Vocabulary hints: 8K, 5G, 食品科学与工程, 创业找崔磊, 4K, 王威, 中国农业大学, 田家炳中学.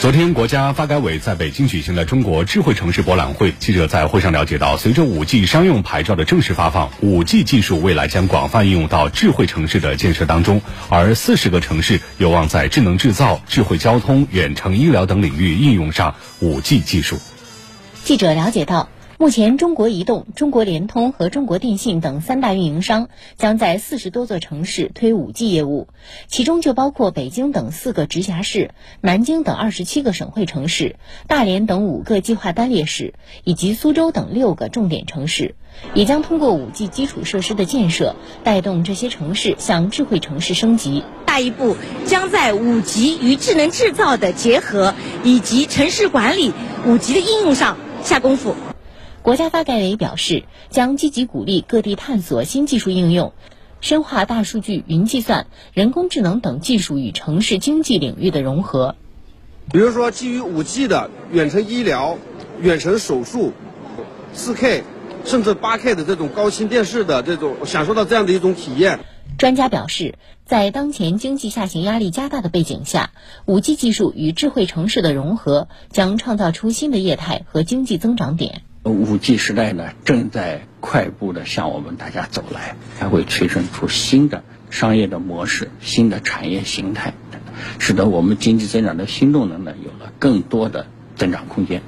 昨天，国家发改委在北京举行了中国智慧城市博览会。记者在会上了解到，随着 5G 商用牌照的正式发放 ，5G 技术未来将广泛应用到智慧城市的建设当中，而40个城市有望在智能制造、智慧交通、远程医疗等领域应用上 5G 技术。记者了解到，目前中国移动、中国联通和中国电信等三大运营商将在40多座城市推 5G 业务，其中就包括北京等4个直辖市、南京等27个省会城市、大连等5个计划单列市以及苏州等6个重点城市，也将通过 5G 基础设施的建设，带动这些城市向智慧城市升级。下一步将在5G与智能制造的结合以及城市管理、5G 的应用上下功夫。国家发改委表示，将积极鼓励各地探索新技术应用，深化大数据、云计算、人工智能等技术与城市经济领域的融合。比如说，基于 5G 的远程医疗、远程手术、4K 甚至 8K 的这种高清电视的这种享受到这样的一种体验。专家表示，在当前经济下行压力加大的背景下 ，5G 技术与智慧城市的融合将创造出新的业态和经济增长点。5G 时代呢，正在快步的向我们大家走来，它会催生出新的商业的模式、新的产业形态，使得我们经济增长的新动能呢有了更多的增长空间。